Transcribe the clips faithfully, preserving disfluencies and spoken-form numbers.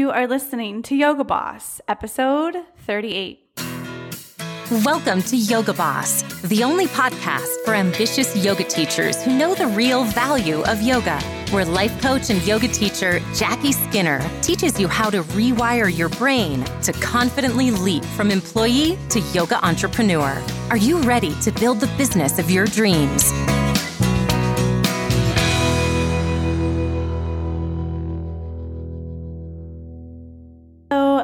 You are listening to Yoga Boss, episode thirty-eight. Welcome to Yoga Boss, the only podcast for ambitious yoga teachers who know the real value of yoga, where life coach and yoga teacher Jackie Skinner teaches you how to rewire your brain to confidently leap from employee to yoga entrepreneur. Are you ready to build the business of your dreams?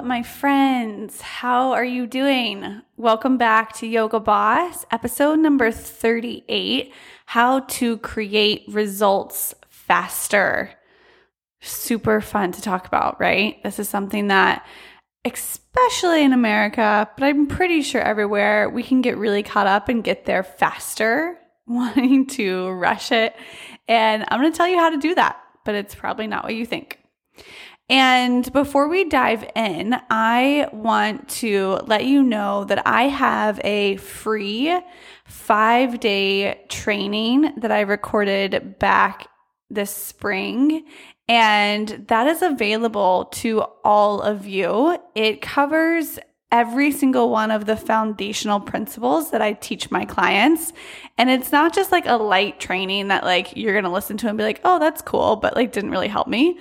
My friends, how are you doing? Welcome back to Yoga Boss, episode number thirty-eight, how to create results faster. Super fun to talk about, right? This is something that, especially in America, but I'm pretty sure everywhere, we can get really caught up and get there faster, wanting to rush it. And I'm going to tell you how to do that, but it's probably not what you think. And before we dive in, I want to let you know that I have a free five-day training that I recorded back this spring, and that is available to all of you. It covers every single one of the foundational principles that I teach my clients. And it's not just like a light training that like you're going to listen to and be like, oh, that's cool, but like didn't really help me.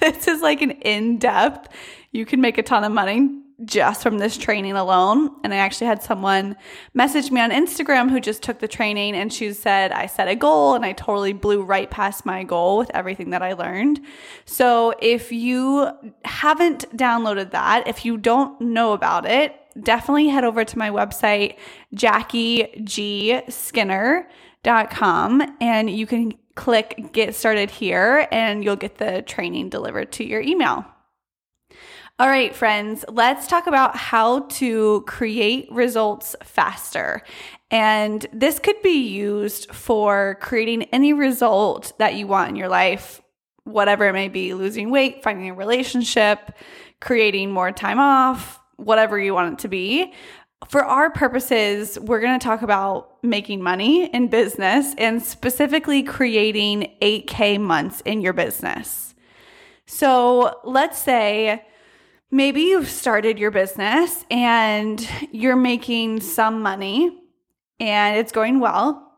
This is like an in-depth, you can make a ton of money just from this training alone. And I actually had someone message me on Instagram who just took the training, and she said, I set a goal and I totally blew right past my goal with everything that I learned. So if you haven't downloaded that, if you don't know about it, definitely head over to my website, Jackie G Skinner dot com, and you can click Get Started Here and you'll get the training delivered to your email. All right, friends, let's talk about how to create results faster. And this could be used for creating any result that you want in your life, whatever it may be, losing weight, finding a relationship, creating more time off, whatever you want it to be. For our purposes, we're going to talk about making money in business and specifically creating eight K months in your business. So let's say maybe you've started your business and you're making some money and it's going well,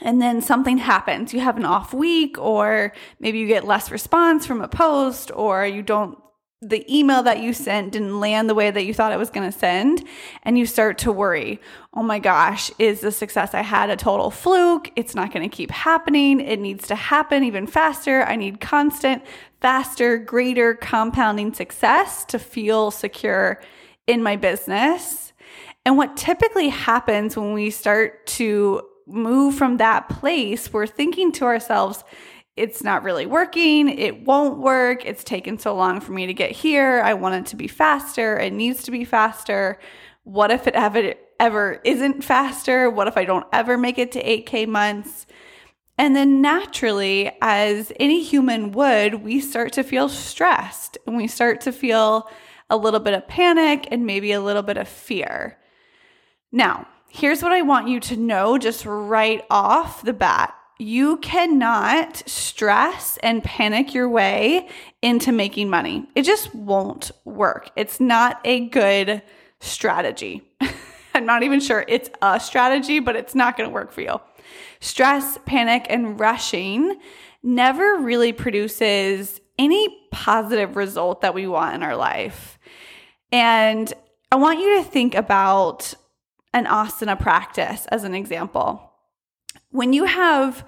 and then something happens. You have an off week, or maybe you get less response from a post, or you don't, the email that you sent didn't land the way that you thought it was going to send, and you start to worry. Oh my gosh, is the success I had a total fluke? It's not going to keep happening. It needs to happen even faster. I need constant, faster, greater compounding success to feel secure in my business. And what typically happens when we start to move from that place, we're thinking to ourselves, it's not really working. It won't work. It's taken so long for me to get here. I want it to be faster. It needs to be faster. What if it ever, ever isn't faster? What if I don't ever make it to eight K months? And then naturally, as any human would, we start to feel stressed and we start to feel a little bit of panic and maybe a little bit of fear. Now, here's what I want you to know just right off the bat. You cannot stress and panic your way into making money. It just won't work. It's not a good strategy. I'm not even sure it's a strategy, but it's not going to work for you. Stress, panic, and rushing never really produces any positive result that we want in our life. And I want you to think about an asana practice as an example. When you have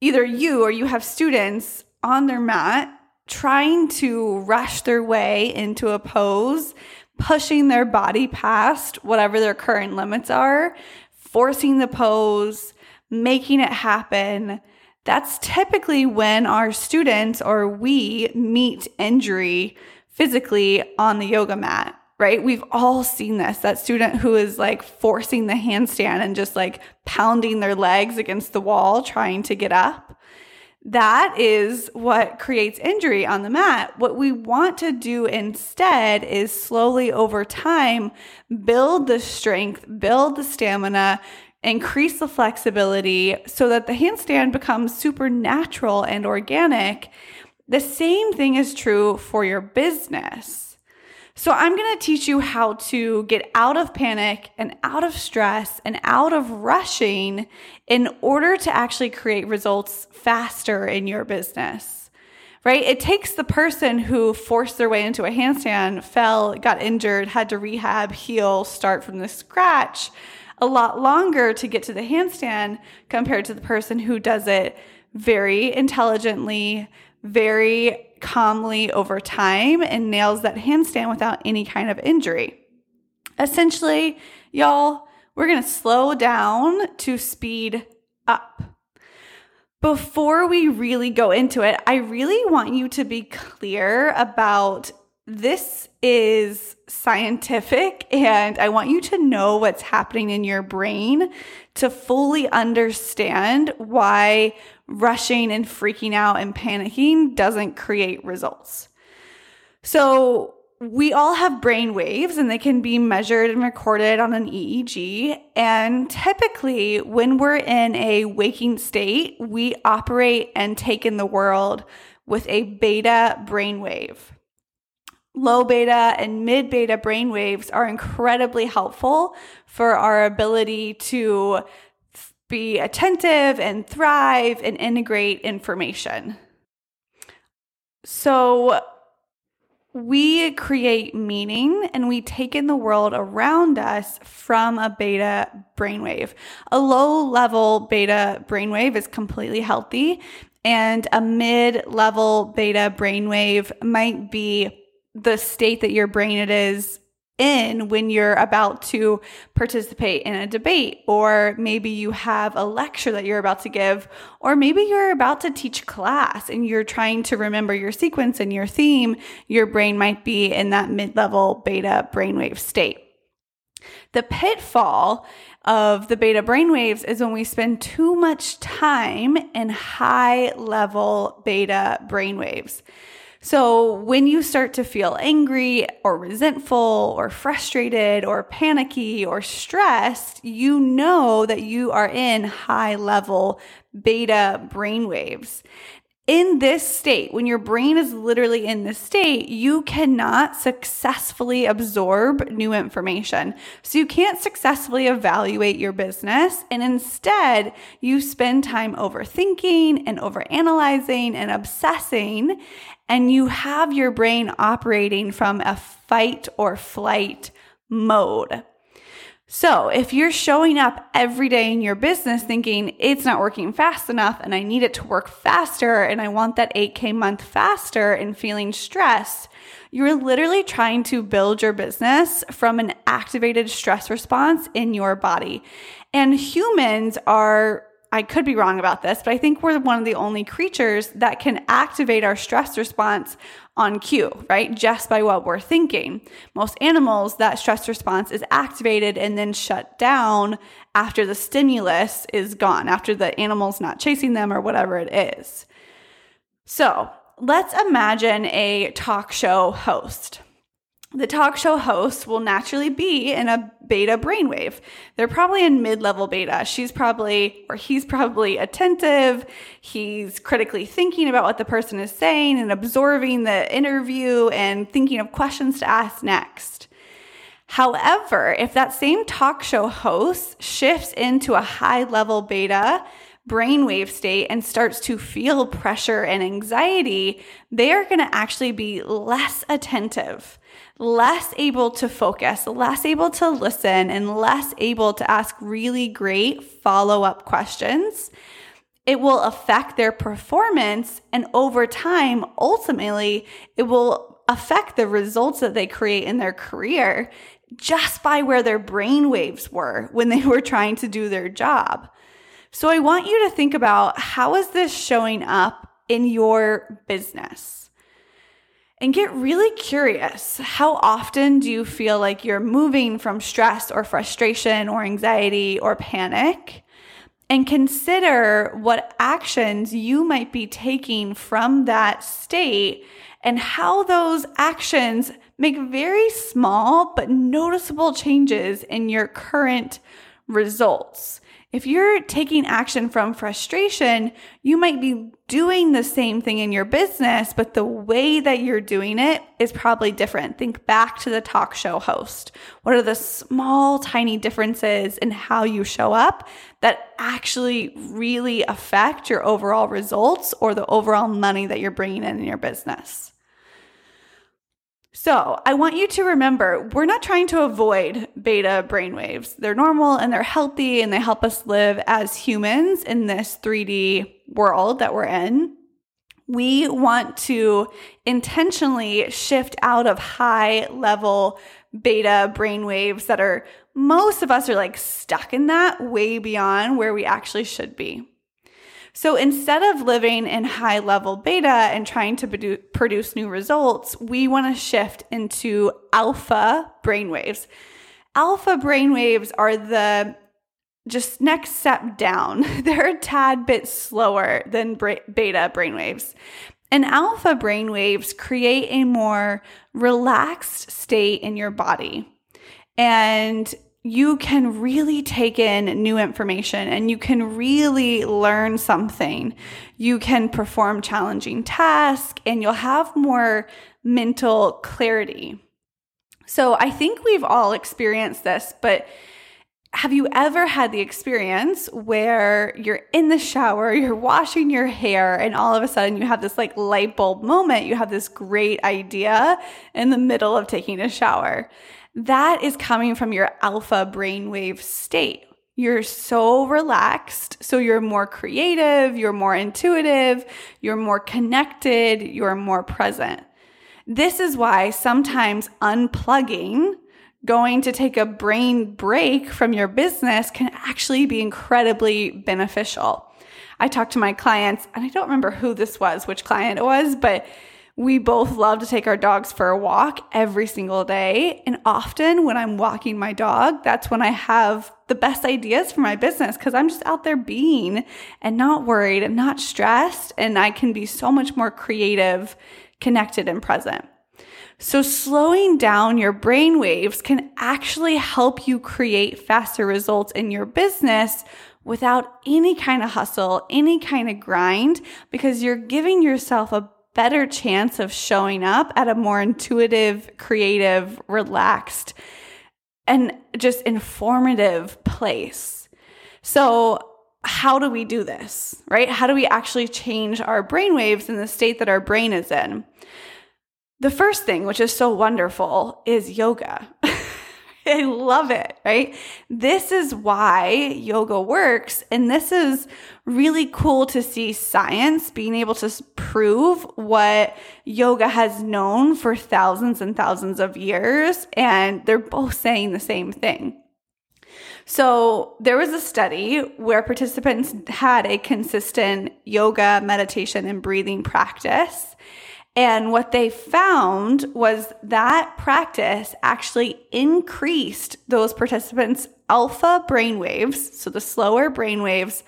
either you or you have students on their mat trying to rush their way into a pose, pushing their body past whatever their current limits are, forcing the pose, making it happen, that's typically when our students or we meet injury physically on the yoga mat. Right? We've all seen this, that student who is like forcing the handstand and just like pounding their legs against the wall, trying to get up. That is what creates injury on the mat. What we want to do instead is slowly over time, build the strength, build the stamina, increase the flexibility so that the handstand becomes supernatural and organic. The same thing is true for your business. So I'm going to teach you how to get out of panic and out of stress and out of rushing in order to actually create results faster in your business, right? It takes the person who forced their way into a handstand, fell, got injured, had to rehab, heal, start from the scratch a lot longer to get to the handstand compared to the person who does it very intelligently, very calmly over time and nails that handstand without any kind of injury. Essentially, y'all, we're going to slow down to speed up. Before we really go into it, I really want you to be clear about this is scientific, and I want you to know what's happening in your brain to fully understand why rushing and freaking out and panicking doesn't create results. So we all have brain waves, and they can be measured and recorded on an E E G. And typically when we're in a waking state, we operate and take in the world with a beta brainwave. Low beta and mid beta brain waves are incredibly helpful for our ability to be attentive and thrive and integrate information. So we create meaning and we take in the world around us from a beta brainwave. A low level beta brainwave is completely healthy, and a mid level beta brainwave might be the state that your brain it is in when you're about to participate in a debate, or maybe you have a lecture that you're about to give, or maybe you're about to teach class and you're trying to remember your sequence and your theme. Your brain might be in that mid-level beta brainwave state. The pitfall of the beta brainwaves is when we spend too much time in high-level beta brainwaves. So when you start to feel angry or resentful or frustrated or panicky or stressed, you know that you are in high level beta brainwaves. In this state, when your brain is literally in this state, you cannot successfully absorb new information. So you can't successfully evaluate your business. And instead, you spend time overthinking and overanalyzing and obsessing. And you have your brain operating from a fight or flight mode. So if you're showing up every day in your business thinking it's not working fast enough and I need it to work faster and I want that eight K month faster and feeling stressed, you're literally trying to build your business from an activated stress response in your body. And humans are, I could be wrong about this, but I think we're one of the only creatures that can activate our stress response on cue, right? Just by what we're thinking. Most animals, that stress response is activated and then shut down after the stimulus is gone, after the animal's not chasing them or whatever it is. So let's imagine a talk show host. The talk show host will naturally be in a beta brainwave. They're probably in mid-level beta. She's probably, or he's probably attentive. He's critically thinking about what the person is saying and absorbing the interview and thinking of questions to ask next. However, if that same talk show host shifts into a high-level beta brainwave state and starts to feel pressure and anxiety, they are going to actually be less attentive, less able to focus, less able to listen, and less able to ask really great follow-up questions. It will affect their performance, and over time, ultimately, it will affect the results that they create in their career just by where their brainwaves were when they were trying to do their job. So I want you to think about, how is this showing up in your business? And get really curious. How often do you feel like you're moving from stress or frustration or anxiety or panic? And consider what actions you might be taking from that state and how those actions make very small but noticeable changes in your current results. If you're taking action from frustration, you might be doing the same thing in your business, but the way that you're doing it is probably different. Think back to the talk show host. What are the small, tiny differences in how you show up that actually really affect your overall results or the overall money that you're bringing in in your business? So I want you to remember, we're not trying to avoid beta brainwaves. They're normal and they're healthy and they help us live as humans in this three D world that we're in. We want to intentionally shift out of high level beta brainwaves that are, most of us are like stuck in that way beyond where we actually should be. So instead of living in high-level beta and trying to produce new results, we want to shift into alpha brainwaves. Alpha brainwaves are the just next step down. They're a tad bit slower than beta brainwaves. And alpha brainwaves create a more relaxed state in your body. And you can really take in new information and you can really learn something. You can perform challenging tasks and you'll have more mental clarity. So I think we've all experienced this, but have you ever had the experience where you're in the shower, you're washing your hair, and all of a sudden you have this like light bulb moment, you have this great idea in the middle of taking a shower? That is coming from your alpha brainwave state. You're so relaxed, so you're more creative, you're more intuitive, you're more connected, you're more present. This is why sometimes unplugging, going to take a brain break from your business can actually be incredibly beneficial. I talk to my clients, and I don't remember who this was, which client it was, but we both love to take our dogs for a walk every single day. And often when I'm walking my dog, that's when I have the best ideas for my business because I'm just out there being and not worried and not stressed. And I can be so much more creative, connected, and present. So slowing down your brain waves can actually help you create faster results in your business without any kind of hustle, any kind of grind, because you're giving yourself a better chance of showing up at a more intuitive, creative, relaxed, and just informative place. So how do we do this, right? How do we actually change our brainwaves in the state that our brain is in? The first thing, which is so wonderful, is yoga. I love it, right? This is why yoga works, and this is really cool to see science being able to prove what yoga has known for thousands and thousands of years, and they're both saying the same thing. So there was a study where participants had a consistent yoga, meditation, and breathing practice. And what they found was that practice actually increased those participants' alpha brainwaves, so the slower brainwaves,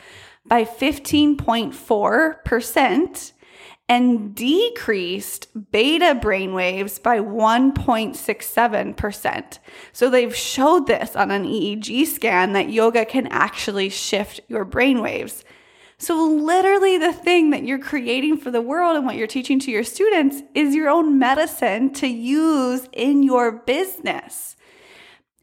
by fifteen point four percent and decreased beta brainwaves by one point six seven percent. So they've showed this on an E E G scan that yoga can actually shift your brainwaves. So literally the thing that you're creating for the world and what you're teaching to your students is your own medicine to use in your business.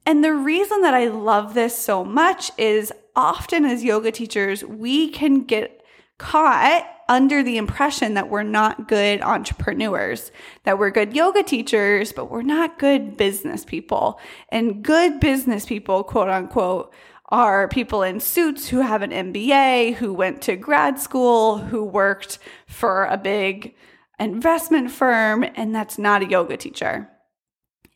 And the reason that I love this so much is often as yoga teachers, we can get caught under the impression that we're not good entrepreneurs, that we're good yoga teachers, but we're not good business people. And good business people, quote unquote, are people in suits who have an M B A, who went to grad school, who worked for a big investment firm, and that's not a yoga teacher.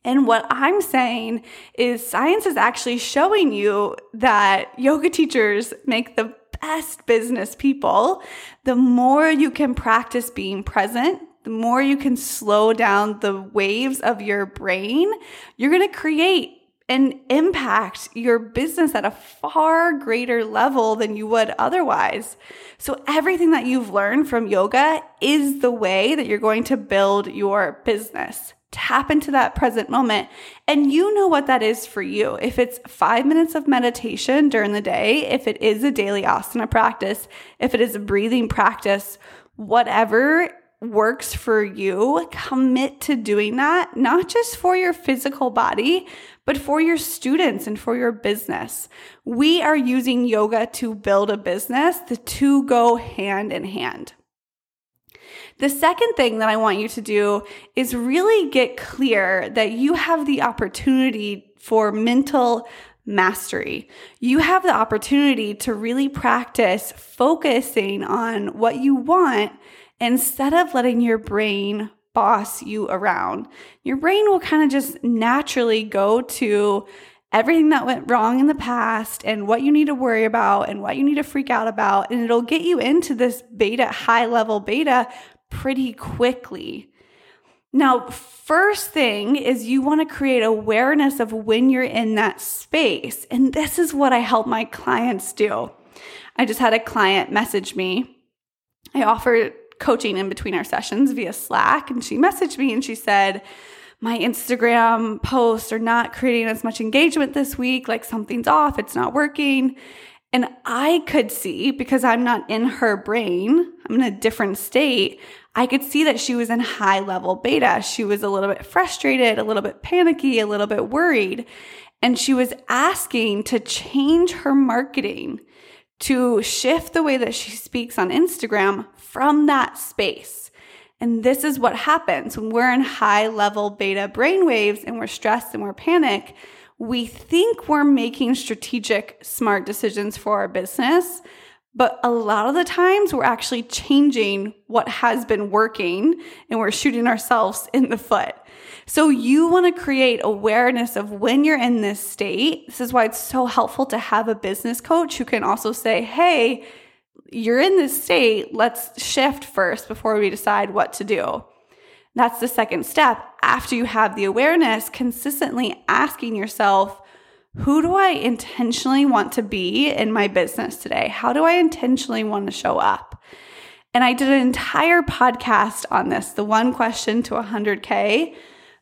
And what I'm saying is science is actually showing you that yoga teachers make the best business people. The more you can practice being present, the more you can slow down the waves of your brain, you're going to create and impact your business at a far greater level than you would otherwise. So everything that you've learned from yoga is the way that you're going to build your business. tap into that present moment. And you know what that is for you. If it's five minutes of meditation during the day, if it is a daily asana practice, if it is a breathing practice, whatever works for you, commit to doing that, not just for your physical body, but for your students and for your business. We are using yoga to build a business. The two go hand in hand. The second thing that I want you to do is really get clear that you have the opportunity for mental mastery. You have the opportunity to really practice focusing on what you want instead of letting your brain boss you around. Your brain will kind of just naturally go to everything that went wrong in the past and what you need to worry about and what you need to freak out about. And it'll get you into this beta, high level beta pretty quickly. Now, first thing is you want to create awareness of when you're in that space. And this is what I help my clients do. I just had a client message me. I offer coaching in between our sessions via Slack. And she messaged me and she said, my Instagram posts are not creating as much engagement this week. Like something's off. It's not working. And I could see, because I'm not in her brain, I'm in a different state, I could see that she was in high level beta. She was a little bit frustrated, a little bit panicky, a little bit worried. And she was asking to change her marketing, to shift the way that she speaks on Instagram from that space. And this is what happens when we're in high level beta brainwaves and we're stressed and we're panicked. We think we're making strategic, smart decisions for our business, but a lot of the times we're actually changing what has been working and we're shooting ourselves in the foot. So you want to create awareness of when you're in this state. This is why it's so helpful to have a business coach who can also say, hey, you're in this state, let's shift first before we decide what to do. That's the second step. After you have the awareness, consistently asking yourself, who do I intentionally want to be in my business today? How do I intentionally want to show up? And I did an entire podcast on this, the one question to one hundred K,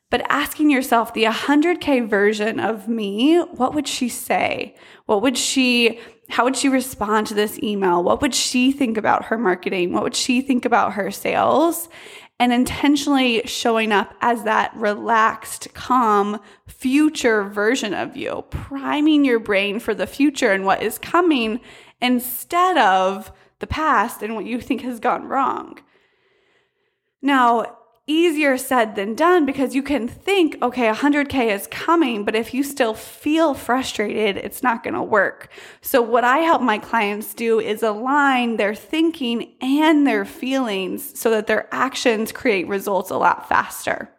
but asking yourself the one hundred K version of me, what would she say? What would she, how would she respond to this email? What would she think about her marketing? What would she think about her sales? And intentionally showing up as that relaxed, calm, future version of you, priming your brain for the future and what is coming instead of the past and what you think has gone wrong. Now, easier said than done, because you can think, okay, one hundred K is coming, but if you still feel frustrated, it's not going to work. So what I help my clients do is align their thinking and their feelings so that their actions create results a lot faster.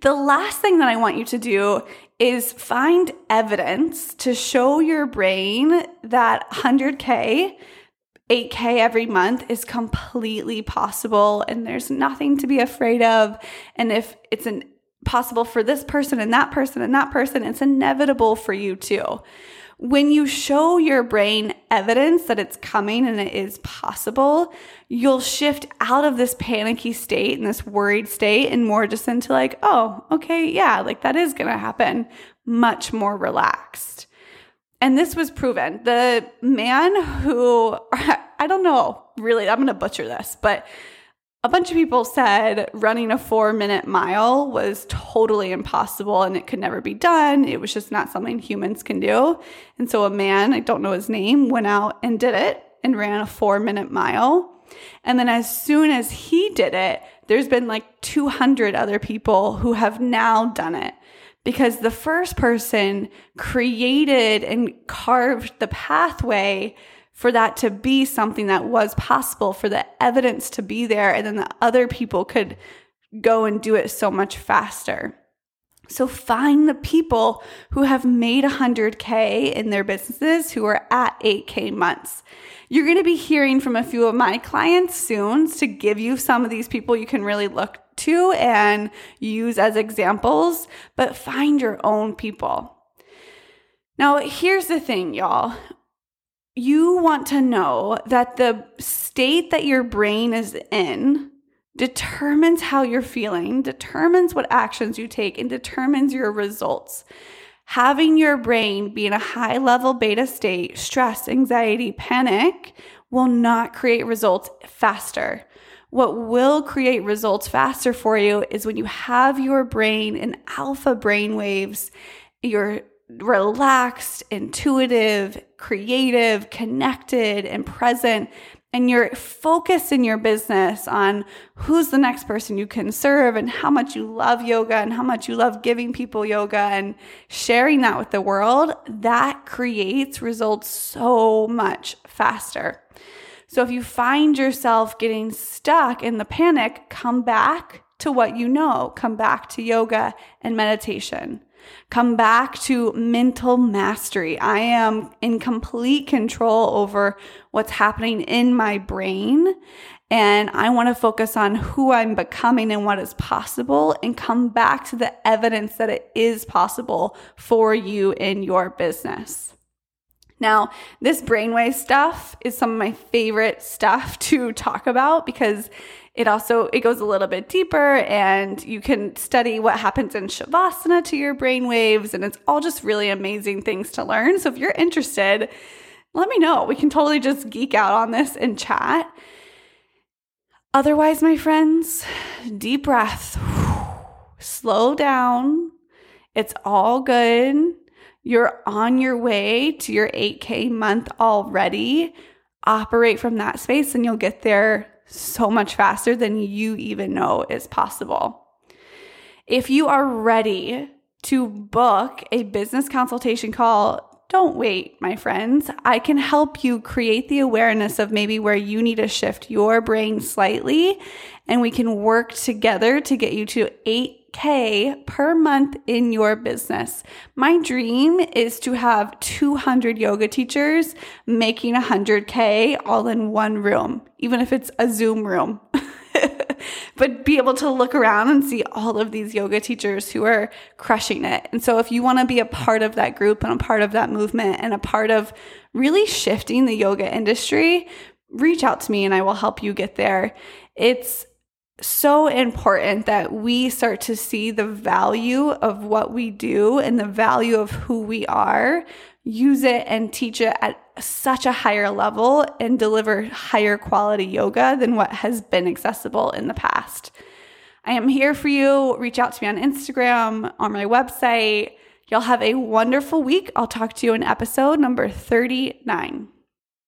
The last thing that I want you to do is find evidence to show your brain that one hundred K, eight K every month is completely possible and there's nothing to be afraid of. And if it's an, possible for this person and that person and that person, it's inevitable for you too. When you show your brain evidence that it's coming and it is possible, you'll shift out of this panicky state and this worried state and more just into like, oh, okay, yeah, like that is going to happen, much more relaxed. And this was proven. The man who, I don't know, really, I'm going to butcher this, but a bunch of people said running a four minute mile was totally impossible and it could never be done. It was just not something humans can do. And so a man, I don't know his name, went out and did it and ran a four minute mile. And then as soon as he did it, there's been like two hundred other people who have now done it. Because the first person created and carved the pathway for that to be something that was possible, for the evidence to be there, and then the other people could go and do it so much faster. So find the people who have made one hundred K in their businesses who are at eight K months. You're going to be hearing from a few of my clients soon to give you some of these people you can really look to and use as examples, but find your own people. Now, here's the thing, y'all. You want to know that the state that your brain is in determines how you're feeling, determines what actions you take, and determines your results. Having your brain be in a high-level beta state, stress, anxiety, panic, will not create results faster. What will create results faster for you is when you have your brain in alpha brain waves, you're relaxed, intuitive, creative, connected, and present, and you're focused in your business on who's the next person you can serve and how much you love yoga and how much you love giving people yoga and sharing that with the world. That creates results so much faster. So if you find yourself getting stuck in the panic, come back to what you know. Come back to yoga and meditation. Come back to mental mastery. I am in complete control over what's happening in my brain, and I want to focus on who I'm becoming and what is possible, and come back to the evidence that it is possible for you in your business. Now, this brainwave stuff is some of my favorite stuff to talk about because It also, it goes a little bit deeper, and you can study what happens in Shavasana to your brain waves, and it's all just really amazing things to learn. So if you're interested, let me know. We can totally just geek out on this and chat. Otherwise, my friends, deep breath, slow down. It's all good. You're on your way to your eight K month already. Operate from that space and you'll get there so much faster than you even know is possible. If you are ready to book a business consultation call, don't wait, my friends. I can help you create the awareness of maybe where you need to shift your brain slightly, and we can work together to get you to eight K per month in your business. My dream is to have two hundred yoga teachers making one hundred K all in one room, even if it's a Zoom room, but be able to look around and see all of these yoga teachers who are crushing it. And so if you want to be a part of that group and a part of that movement and a part of really shifting the yoga industry, reach out to me and I will help you get there. It's so important that we start to see the value of what we do and the value of who we are, use it and teach it at such a higher level and deliver higher quality yoga than what has been accessible in the past. I am here for you. Reach out to me on Instagram, on my website. Y'all have a wonderful week. I'll talk to you in episode number thirty-nine.